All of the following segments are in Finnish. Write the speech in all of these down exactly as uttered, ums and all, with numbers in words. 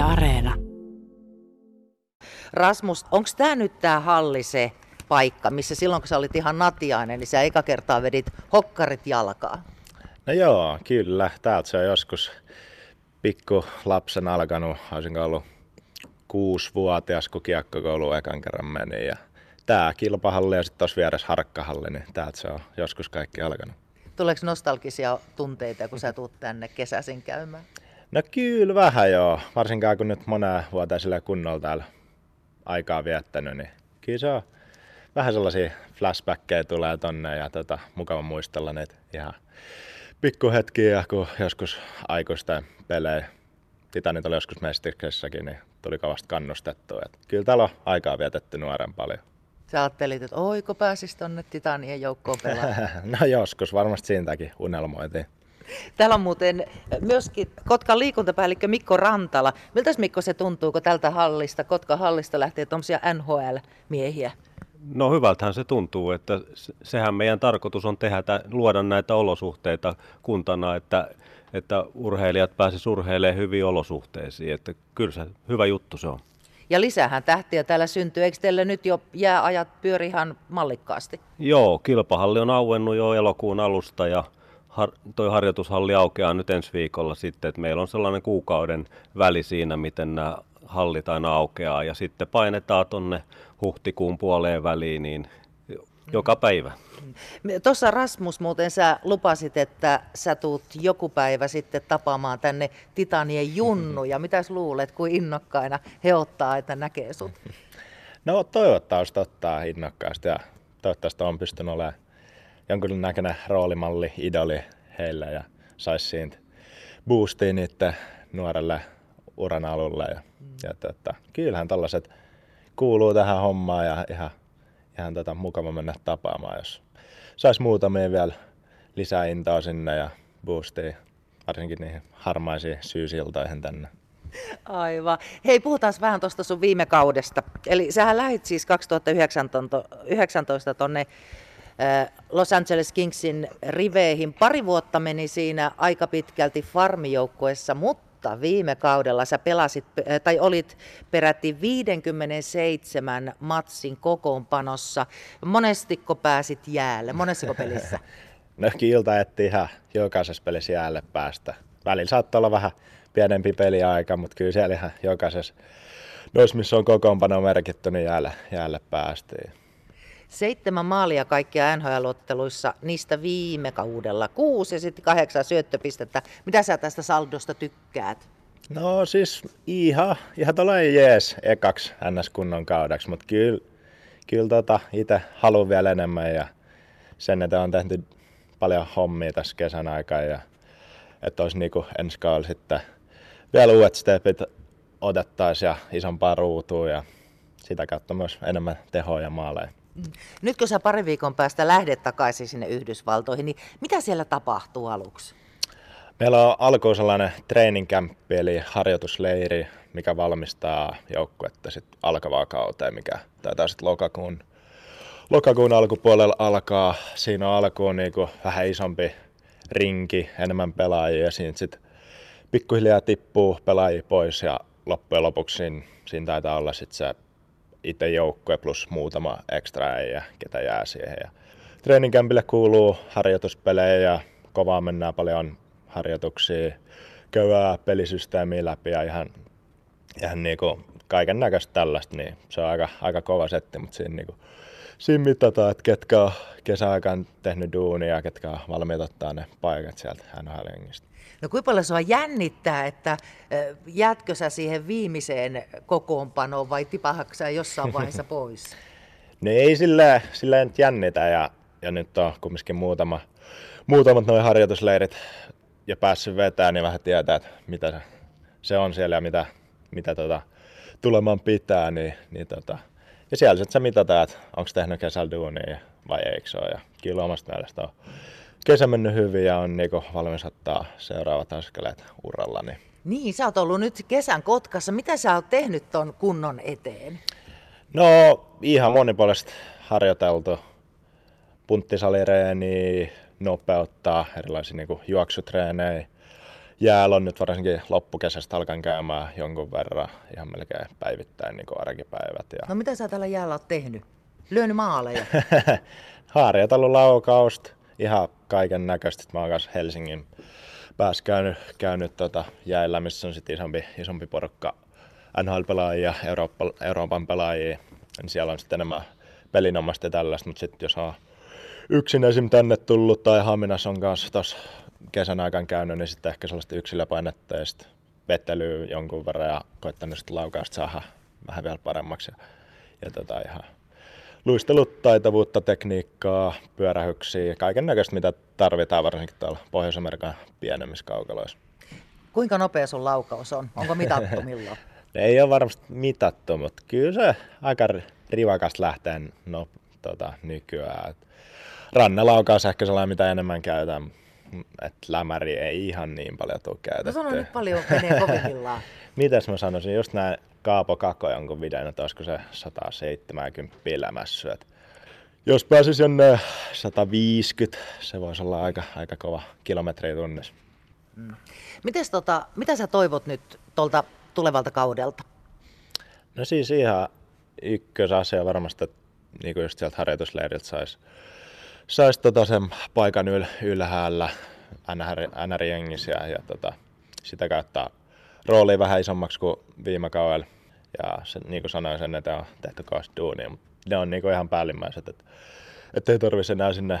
Yle Areena. Rasmus, onko tämä nyt tämä halli se paikka, missä silloin kun sä olit ihan natiainen, niin sä eka kertaa vedit hokkarit jalkaa? No joo, kyllä. Täältä se on joskus pikku lapsen alkanut. Olisinko ollut kuusivuotias, kun kiekkokouluun ekan kerran meni. Ja tää kilpahalli ja sitten tuossa vieressä harkkahalli, niin täältä se on joskus kaikki alkanut. Tuleeko nostalgisia tunteita, kun sä tuut tänne kesäisin käymään? No kyllä vähän joo. Varsinkaan kun nyt moneen vuoteen sillä kunnolla täällä aikaa viettänyt, niin kyllä se on. Vähän sellaisia flashbackkejä tulee tonne ja tota, mukava muistella näitä ihan pikkuhetkiä, kun joskus aikuisten pelejä. Titanit oli joskus Mestiksessäkin, niin tuli kovasti kannustettua. Et kyllä täällä on aikaa vietetty nuoren paljon. Sä ajattelit, että oi kun pääsis tonne Titanien joukkoon pelaamaan. No joskus, varmasti siitäkin unelmoitiin. Täällä on muuten myöskin Kotkan liikuntapäällikkö Mikko Rantala. Miltäs Mikko se tuntuu, kun tältä hallista, Kotkan hallista lähtee tuommoisia N H L-miehiä? No hyvältähän se tuntuu, että sehän meidän tarkoitus on tehdä, luoda näitä olosuhteita kuntana, että, että urheilijat pääsisivät urheilemaan hyviin olosuhteisiin. Että kyllä se hyvä juttu se on. Ja lisäähän tähtiä täällä syntyy. Eikö teillä nyt jo jääajat pyöri ihan mallikkaasti? Joo, kilpahalli on auennut jo elokuun alusta ja har, toi harjoitushalli aukeaa nyt ensi viikolla sitten. Että meillä on sellainen kuukauden väli siinä, miten nämä hallit aina aukeaa ja sitten painetaan tonne huhtikuun puoleen väliin niin joka päivä. Tuossa Rasmus muuten sä lupasit, että sä tuut joku päivä sitten tapaamaan tänne Titanien junnuja. Mitäs luulet, kuin innokkaina he ottaa, että näkee sut? No toivottavasti ottaa innokkaasti ja toivottavasti on pystynyt olemaan jonkun näköinen roolimalli, idoli heillä ja saisi siitä boostia niitä nuorelle uran alulle. Ja, ja tota, kyllähän tällaiset kuuluu tähän hommaan ja ihan, ihan tota, mukava mennä tapaamaan, jos saisi muutamia vielä lisää intoa sinne ja boostia, varsinkin niihin harmaisiin syysiltoihin tänne. Aivan. Hei, puhutaan vähän tuosta sun viime kaudesta. Eli sähän lähdit siis kaksituhattayhdeksäntoista tonne Los Angeles Kingsin riveihin. Pari vuotta meni siinä aika pitkälti farmijoukkuessa, mutta Mutta viime kaudella sä pelasit, tai olit peräti viisikymmentäseitsemän matsin kokoonpanossa. Monestiko pääsit jäälle? Monestiko pelissä? No kiiltä etti ihan jokaisessa pelissä jäälle päästä. Välillä saattaa olla vähän pienempi peliaika, mutta kyllä siellä ihan jokaisessa, noissa missä on kokoonpano merkitty, niin jäälle, jäälle päästiin. Seitsemän maalia kaikkia N H L-otteluissa, niistä viime kaudella kuusi ja sitten kahdeksan syöttöpistettä. Mitä sä tästä saldosta tykkäät? No siis ihan, ihan tuollainen jees ekaksi N S-kunnon kaudeksi, mutta kyllä, kyllä tota, itse haluan vielä enemmän ja sen eteen on tehty paljon hommia tässä kesän aikaan ja että olisi niinku ensi kaudella sitten vielä uudet stepit otettaisiin ja isompaa ruutua ja sitä kautta myös enemmän tehoa ja maaleja. Nyt kun sä pari viikon päästä lähdet takaisin sinne Yhdysvaltoihin, niin mitä siellä tapahtuu aluksi? Meillä on alkuun sellainen training camp, eli harjoitusleiri, mikä valmistaa joukkuetta sitten alkavaa kauteen, mikä taitaa sitten lokakuun, lokakuun alkupuolella alkaa. Siinä on alkuun niinku vähän isompi rinki, enemmän pelaajia ja siinä sitten pikkuhiljaa tippuu pelaajia pois ja loppujen lopuksi siinä, siinä taitaa olla sitten se itse joukkue plus muutama ekstra äijä, ketä jää siihen. Training campille kuuluu harjoituspelejä ja kovaa mennään paljon harjoituksia, köyää pelisysteemiä läpi ja ihan, ihan niinku kaiken näköistä tällaista. Niin se on aika, aika kova setti, mutta siinä, niinku, siinä mitataan, että ketkä on kesäaikaan tehnyt duunia, ketkä on valmiit ottaa ne paikat sieltä N H L-jengistä. No kuinka paljon sua jännittää, että jäätkö sä siihen viimeiseen kokoonpanoon vai tipahatko sä jossain vaiheessa pois? No ei sillä, sillä nyt jännitä ja, ja nyt on kumminkin muutama, muutamat nuo harjoitusleirit ja päässyt vetämään, niin vähän tietää, että mitä se on siellä ja mitä, mitä tota, tuleman pitää. Niin, niin tota. Ja siellä sitten sä mitataan, että onko tehnyt kesällä duunia vai eikö se ole ja kyllä omasta mielestä on. Kesä mennyt hyvin ja on niinku valmis ottaa seuraavat askeleet urallani. Niin, sä oot ollut nyt kesän Kotkassa. Mitä sä oot tehnyt ton kunnon eteen? No ihan monipuolisesti harjoiteltu. Punttisalireeniä, nopeuttaa, erilaisia niinku juoksutreenejä, jäällä on nyt varsinkin loppukesästä alkan käymään jonkun verran ihan melkein päivittäin niin kuin arkipäivät. Ja... No mitä sä tällä jäällä oot tehnyt? Lyönyt maaleja? Haareet on ollut laukausta, ihan kaiken näköistä. Mä oon kanssa Helsingin päässä käynyt, käynyt tota jäillä, missä on sitten isompi, isompi porukka N H L-pelaajia, Eurooppa, Euroopan pelaajia. Niin siellä on sitten enemmän pelinomaista ja tällaista, mutta sitten jos on yksin esim. Tänne tullut tai Haminassa on kanssa tuossa kesän aikaan käynyt, niin sitten ehkä sellaista yksilöpainetta ja sitten vetelyä jonkun verran ja koittanut sitten laukausta saada vähän vielä paremmaksi. Ja, ja tota ihan luistelutaitavuutta, tekniikkaa, pyörähyksiä, kaiken näköistä mitä tarvitaan varsinkin täällä Pohjois-Amerikan pienemmissä kaukaloissa. Kuinka nopea sun laukaus on? Onko mitattu milloin? Ei ole varmasti mitattu, mutta kyllä se aika rivakasta lähtee no, tota, nykyään. Rannalaukaus ehkä sellainen, mitä enemmän käytän, että lämäri ei ihan niin paljon tule käytettyä. No sano nyt paljon, menee kovimmillaan. Mitäs mä sanoisin, just näin Kaapo Kako jonkun videon, että olisiko se sata seitsemänkymmentä lämässy. Et jos pääsis jonne sata viisikymmentä, se voisi olla aika, aika kova kilometri tunnissa. Mm. Mites tota, mitä sä toivot nyt tuolta tulevalta kaudelta? No siis ihan ykkösasia varmasti, että niinku just sieltä harjoitusleiriltä saisi sais tota sen paikan yl, ylhäällä N R-jengissä ja, ja tota, sitä kautta rooli vähän isommaksi kuin viime kaudella. Ja se, niin kuin sanoin sen, että on tehty kauheasti duunia, mutta ne on niin kuin ihan päällimmäiset, että, että ei tarvitsisi enää sinne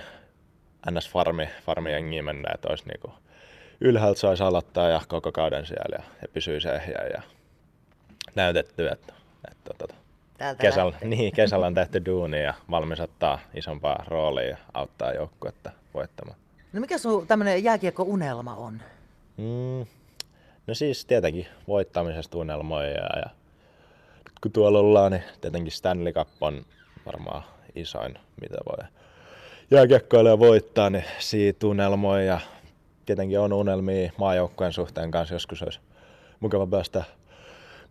N S-farmijengiin mennä, että olisi niin kuin ylhäältä saisi aloittaa ja koko kauden siellä ja, ja pysyisi ehjää ja näytetty, että, että, että kesällä, niin, kesällä on tehty duunia ja valmis ottaa isompaa roolia ja auttaa joukkuetta voittamaan. No mikä sun tämmöinen jääkiekko-unelma on? Mm, no siis tietenkin voittamisesta unelmoja ja kun tuolla ollaan, niin tietenkin Stanley Cup on varmaan isoin, mitä voi jääkiekkoilija voittaa, niin siitä unelmoja ja tietenkin on unelmia maajoukkueen suhteen kanssa, joskus olisi mukava päästä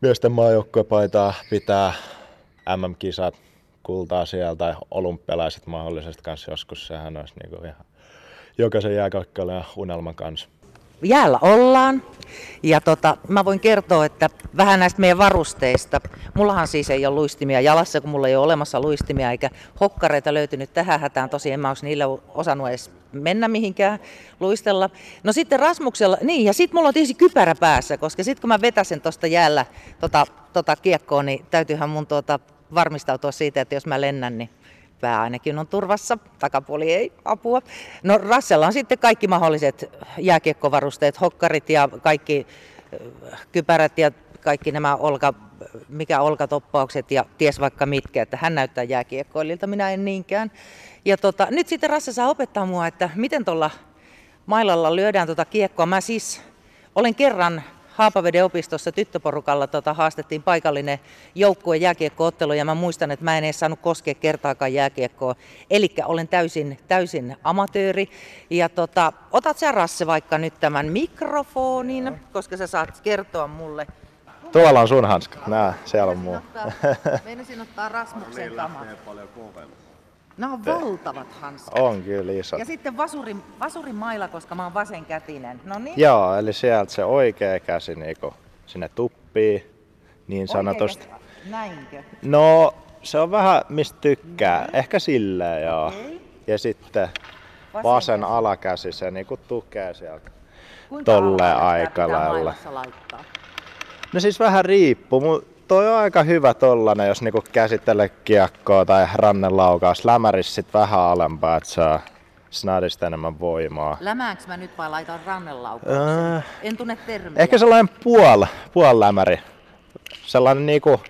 miesten maajoukkuepaitaa pitää, M M-kisat, kultaa siellä tai olympialaiset mahdollisesti kanssa joskus, sehän olisi niin kuin ihan jokaisen jääkiekkoilijan unelman kanssa. Jäällä ollaan ja tota, mä voin kertoa, että vähän näistä meidän varusteista. Mullahan siis ei ole luistimia jalassa, kun mulla ei ole olemassa luistimia eikä hokkareita löytynyt tähän hätään. Tosin en mä olisi niillä osannut edes mennä mihinkään luistella. No sitten Rasmuksella, niin ja sitten mulla on tietysti kypärä päässä, koska sitten kun mä vetäsen tuosta jäällä tota, tota kiekkoa, niin täytyyhän mun tuota varmistautua siitä, että jos mä lennän, niin pää ainakin on turvassa, takapuoli ei, apua. No Rassella on sitten kaikki mahdolliset jääkiekkovarusteet, hokkarit ja kaikki kypärät ja kaikki nämä olka, mikä olkatoppaukset ja ties vaikka mitkä, että hän näyttää jääkiekkoililta, minä en niinkään. Ja tota, nyt sitten Rasse saa opettaa mua, että miten tuolla mailalla lyödään tuota kiekkoa. Mä siis olen kerran Haapaveden opistossa tyttöporukalla tota, haastettiin paikallinen joukkue jääkiekkoottelu ja mä muistan, että mä en edes saanut koskea kertaakaan jääkiekkoa. Elikkä olen täysin, täysin amatööri. Ja tota, otat sä Rasse vaikka nyt tämän mikrofonin, no, koska sä saat kertoa mulle. Tuolla on sun hanska. Nää, siellä on muu. Meinasin ottaa Rasmuksen tamaa. Nämä on valtavat hanskat. On kyllä isot. Ja sitten vasurin, vasurin maila, koska mä oon vasenkätinen. Noniin. Joo, eli sieltä se oikea käsi niinku sinne tuppii, niin sanotusti. Näinkö? No, se on vähän mistä tykkää. Niin. Ehkä silleen joo. Okay. Ja sitten vasen, vasen alakäsi, se niinku tukee sieltä tolleen aika lailla. No siis vähän riippuu. Mun... Toi on aika hyvä tollanen, jos niinku käsittelee kiekkoa tai rannelaukaus. Lämäris sit vähän alempaa, että saa snadista enemmän voimaa. Lämääks mä nyt vai laitan rannelaukauksen? Äh, en tunne termiä. Ehkä sellainen puol, puol lämäri. Sellainen niinku,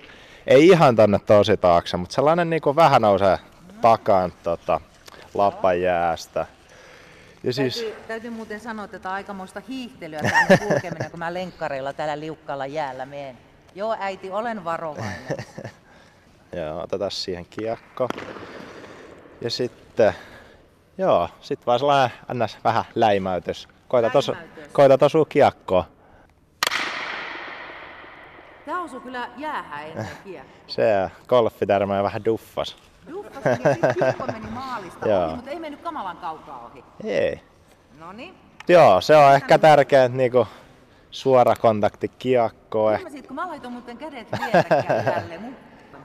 ei ihan tonne tosi taakse, mutta sellainen niinku vähän nousee mm. takan tota, lappajäästä. Ja täytyy, siis... täytyy muuten sanoa, että tää on aikamoista hiihtelyä tää kulkeminen, kun mä lenkkareilla täällä liukkaalla jäällä meen. Joo äiti, olen varovainen. Joo, otetaan siihen kiekko. Ja sitten, joo, sit vaan sellainen annas vähän läimäytys. Koita osu, koitat osua kiekkoa. Tää osuu kyllä jäähän ennen kiekkoa. Se golfitermejä vähän duffas. Duffas, niin kiekko meni maalista ohi, mutta ei mennyt kamalan kaukaa ohi. Ei. Noniin. Joo, se on ehkä tärkeää, että niinku... suora kontakti kiekkoon. Huomasit, kun mä laitoin muuten kädet vierekkäin.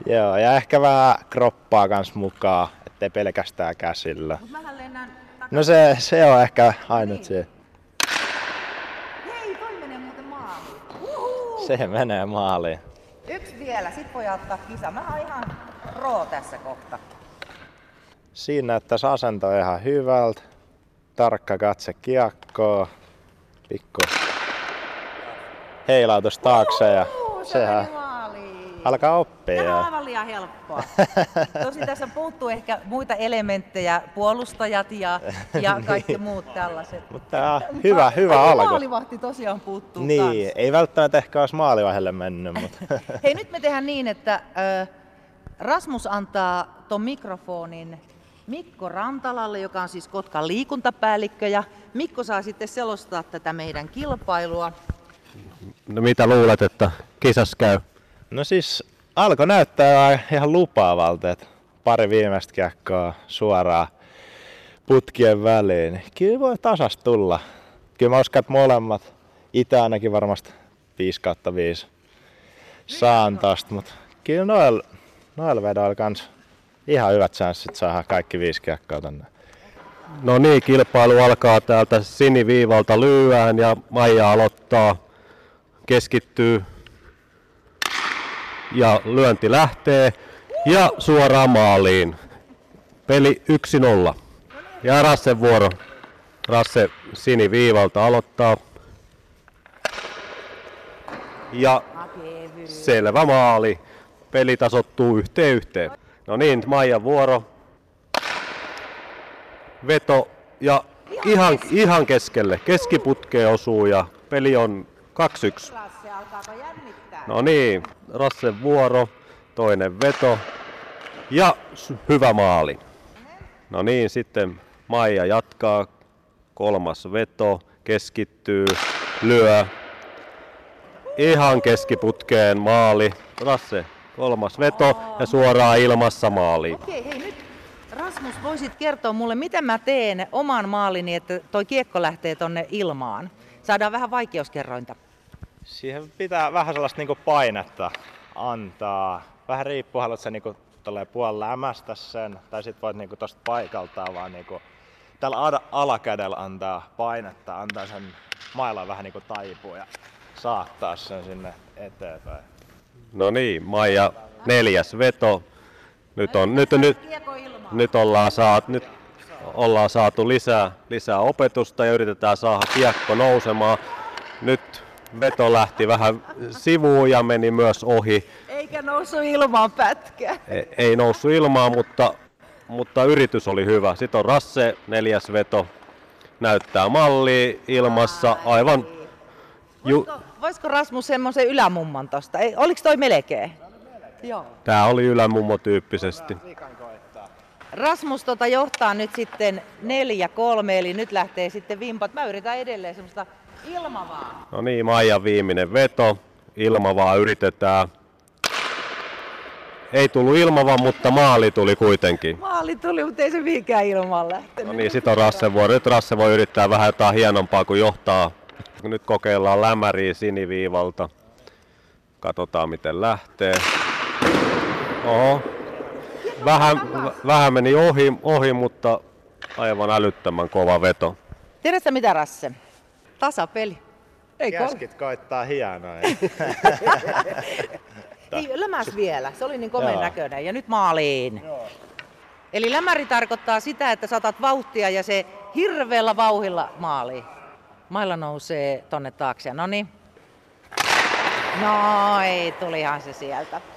Joo, ja ehkä vähän kroppaa kans mukaan, ettei pelkästään käsillä. Mut mähän lennän takas. No se, se on ehkä ainut niin. Siihen. Hei, toi menee muuten maaliin. Uhuhu. Se menee maaliin. Yksi vielä, sit voi ottaa kisa. Mä oon ihan roo tässä kohta. Siinä, että se asento on ihan hyvältä. Tarkka katse kiekkoon. Pikku heilautus taakse ja uhuhu, se sehän alkaa oppia. Tämä on aivan liian helppoa. Tosi tässä puuttuu ehkä muita elementtejä, puolustajat ja, ja kaikki niin. muut tällaiset. Mutta hyvä, hyvä alku. Maalivahti tosiaan puuttuu niin, kanssa. Ei välttämättä ehkä olisi maalivahdelle mennyt. Mutta. Hei, nyt me tehdään niin, että äh, Rasmus antaa ton mikrofonin Mikko Rantalalle, joka on siis Kotkan liikuntapäällikkö. Ja Mikko saa sitten selostaa tätä meidän kilpailua. No mitä luulet, että kisassa käy? No siis alkoi näyttää ihan lupaavalta, että pari viimeistä kiekkoa suoraan putkien väliin. Kyllä voi tasasta tulla. Kyllä mä uskon, että molemmat, itse ainakin varmasti viisi kautta viisi saan tosta, mutta kyllä noilla, noilla vedoilla kans ihan hyvät sänssit saada kaikki viisi kiekkoa tänne. No niin, kilpailu alkaa täältä siniviivalta lyöään ja Maija aloittaa, keskittyy. Ja lyönti lähtee ja suoraan maaliin. Peli yksi nolla. Ja Rassen vuoro. Rasse siniviivalta aloittaa. Ja selvä maali. Peli tasoittuu yhteen yhteen. No niin, Maijan vuoro. Veto ja ihan, ihan keskelle. Keskiputkeen osuu ja peli on kaksi yksi. No niin, Rassen vuoro, toinen veto ja hyvä maali. No niin, sitten Maija jatkaa, kolmas veto, keskittyy, lyö. Ihan keskiputkeen maali, Rasse kolmas veto ja suoraan ilmassa maali. Okei, hei nyt Rasmus voisit kertoa mulle, miten mä teen oman maalini, että toi kiekko lähtee tonne ilmaan. Saadaan vähän vaikeuskerrointa. Siihen pitää vähän sellaista niinku painetta antaa. Vähän riippuu, haluat sä niinku puolella lämästä sen, tai sit voit niinku tosta paikaltaan vaan niinku tällä alakädellä antaa painetta, antaa sen mailan vähän niinku taipua ja saattaa sen sinne eteenpäin. No niin, Maija neljäs veto. Nyt on nyt nyt nyt ollaan saatu nyt ollaan saatu lisää lisää opetusta ja yritetään saada kiekko nousemaan. Nyt veto lähti vähän sivuun ja meni myös ohi. Eikä noussut ilmaan pätkää. Ei, ei noussut ilmaan, mutta, mutta yritys oli hyvä. Sitten on Rasse, neljäs veto. Näyttää mallia ilmassa aivan. Voisiko, voisiko Rasmus semmoisen ylämumman tosta? Oliko toi melkein? Joo. Tää oli ylämummo tyyppisesti. Rasmus tota johtaa nyt sitten neljä kolme, eli nyt lähtee sitten vimpat. Mä yritän edelleen semmoista ilma vaan. No niin, Maijan viimeinen veto. Ilma vaan yritetään. Ei tullut ilma vaan, mutta maali tuli kuitenkin. Maali tuli, mutta ei se mihinkään ilmaan lähtenyt. No niin, sit on Rasse vuoro. Nyt Rasse voi yrittää vähän jotain hienompaa kuin johtaa. Nyt kokeillaan lämäriä siniviivalta. Katsotaan miten lähtee. Oho. Vähän, vähän meni ohi, ohi, mutta aivan älyttömän kova veto. Tiedätkö mitä, Rasse? Tasapeli. Käskit koittaa hienoa. Lämäs vielä, se oli niin komeen näköinen ja nyt maaliin. Joo. Eli lämäri tarkoittaa sitä, että saatat vauhtia ja se hirveällä vauhilla maali. Mailla nousee tonne taakse. Noniin. Noi, tulihan se sieltä.